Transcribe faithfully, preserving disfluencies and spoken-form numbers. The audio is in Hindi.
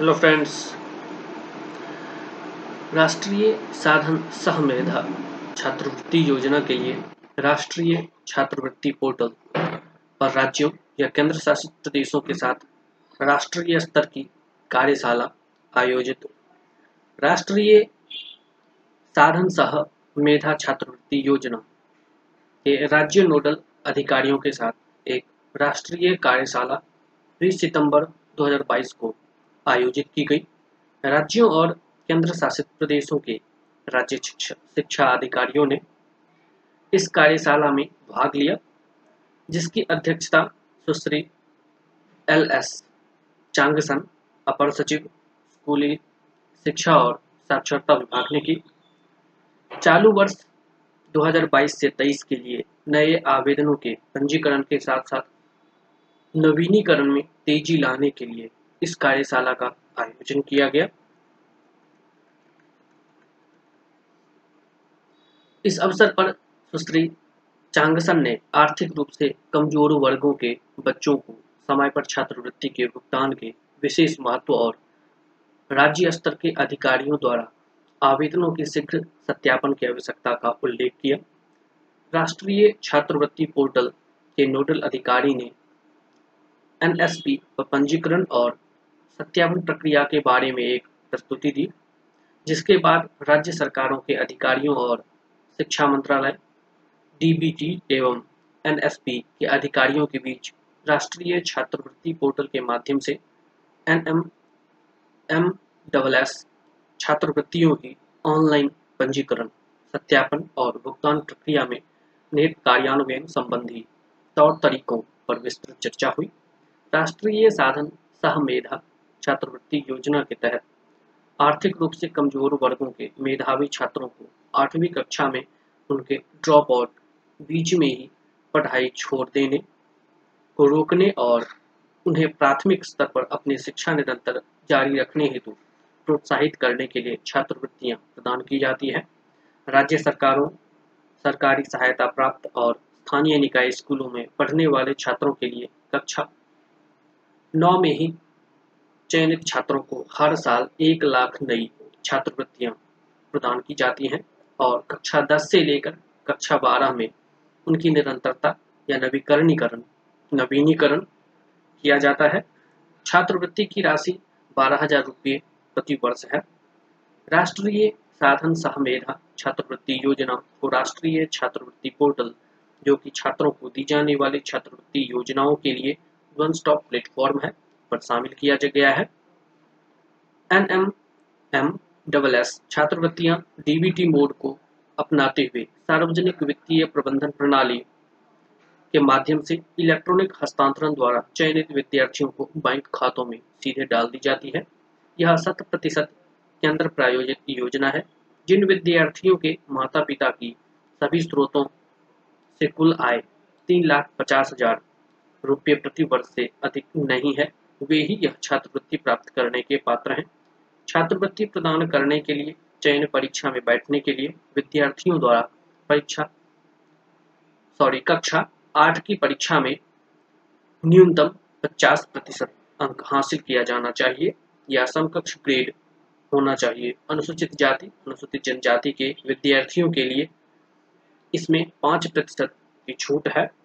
हेलो फ्रेंड्स, राष्ट्रीय साधन सहमेधा छात्रवृत्ति योजना के लिए राष्ट्रीय छात्रवृत्ति पोर्टल पर राज्यों या केंद्र शासित प्रदेशों के साथ राष्ट्रीय स्तर की कार्यशाला आयोजित। राष्ट्रीय साधन सहमेधा छात्रवृत्ति योजना के राज्य नोडल अधिकारियों के साथ एक राष्ट्रीय कार्यशाला बीस सितंबर दो हज़ार बाईस को आयोजित की गई। राज्यों और केंद्र शासित प्रदेशों के राज्य शिक्षा अधिकारियों ने इस कार्यशाला में भाग लिया, जिसकी अध्यक्षता सुश्री एन एस चांगसन, अपर सचिव स्कूली शिक्षा और साक्षरता विभाग ने की। चालू वर्ष दो हज़ार बाईस से तेईस के लिए नए आवेदनों के पंजीकरण के साथ साथ नवीनीकरण में तेजी लाने के लिए इस कार्यशाला का आयोजन किया गया। इस अवसर पर सुश्री चांगसन ने आर्थिक रूप से कमजोर वर्गों के बच्चों को समय पर छात्रवृत्ति के भुगतान के विशेष महत्व और राज्य स्तर के अधिकारियों द्वारा आवेदनों के शीघ्र सत्यापन की आवश्यकता का उल्लेख किया। राष्ट्रीय छात्रवृत्ति पोर्टल के नोडल अधिकारी ने एन एस पी पर पंजीकरण और सत्यापन प्रक्रिया के बारे में एक प्रस्तुति दी, जिसके बाद राज्य सरकारों के अधिकारियों और शिक्षा मंत्रालय, डी बी टी एवं एन एस पी के अधिकारियों के बीच राष्ट्रीय छात्रवृत्ति पोर्टल के माध्यम से N M M double S छात्रवृत्तियों की ऑनलाइन पंजीकरण, सत्यापन और भुगतान प्रक्रिया में निहित कार्यान्वयन संबंधी तौर तरीकों पर विस्तृत चर्चा हुई। राष्ट्रीय साधन सहमेधा छात्रवृत्ति योजना के तहत आर्थिक रूप से कमजोर वर्गों के मेधावी छात्रों को आठवीं कक्षा में उनके ड्रॉप आउट, बीच में ही पढ़ाई छोड़ देने को रोकने और उन्हें प्राथमिक स्तर पर अपनी शिक्षा निरंतर जारी रखने हेतु प्रोत्साहित करने के लिए छात्रवृत्तियां प्रदान की जाती है। राज्य सरकारों, सरकारी सहायता प्राप्त और स्थानीय निकाय स्कूलों में पढ़ने वाले छात्रों के लिए कक्षा नौ में ही चयनित छात्रों को हर साल एक लाख नई छात्रवृत्तियां प्रदान की जाती हैं और कक्षा दस से लेकर कक्षा बारह में उनकी निरंतरता या नवीकरणीकरण नवीनीकरण किया जाता है। छात्रवृत्ति की राशि बारह हजार रुपये प्रति वर्ष है। राष्ट्रीय साधन सहमेधा छात्रवृत्ति योजना को राष्ट्रीय छात्रवृत्ति पोर्टल, जो कि छात्रों को दी जाने वाली छात्रवृत्ति योजनाओं के लिए वन स्टॉप प्लेटफॉर्म है, पर शामिल किया गया है। N M M double S छात्रवृत्तियां डी बी टी मोड को अपनाते हुए सार्वजनिक वित्तीय प्रबंधन प्रणाली के माध्यम से इलेक्ट्रॉनिक हस्तांतरण द्वारा चयनित विद्यार्थियों को बैंक खातों में सीधे डाल दी जाती है। यह शत प्रतिशत केंद्र प्रायोजित योजना है। जिन विद्यार्थियों के माता पिता की सभी स्रोतों से कुल आय तीन लाख पचास हजार रुपये प्रति वर्ष से अधिक नहीं है, वे ही यह छात्रवृत्ति प्राप्त करने के पात्र हैं। छात्रवृत्ति प्रदान करने के लिए चयन परीक्षा में बैठने के लिए विद्यार्थियों द्वारा परीक्षा सॉरी कक्षा आठ की परीक्षा में न्यूनतम पचास प्रतिशत अंक हासिल किया जाना चाहिए या समकक्ष ग्रेड होना चाहिए। अनुसूचित जाति, अनुसूचित जनजाति के विद्यार्थियों के लिए इसमें पाँच प्रतिशत की छूट है।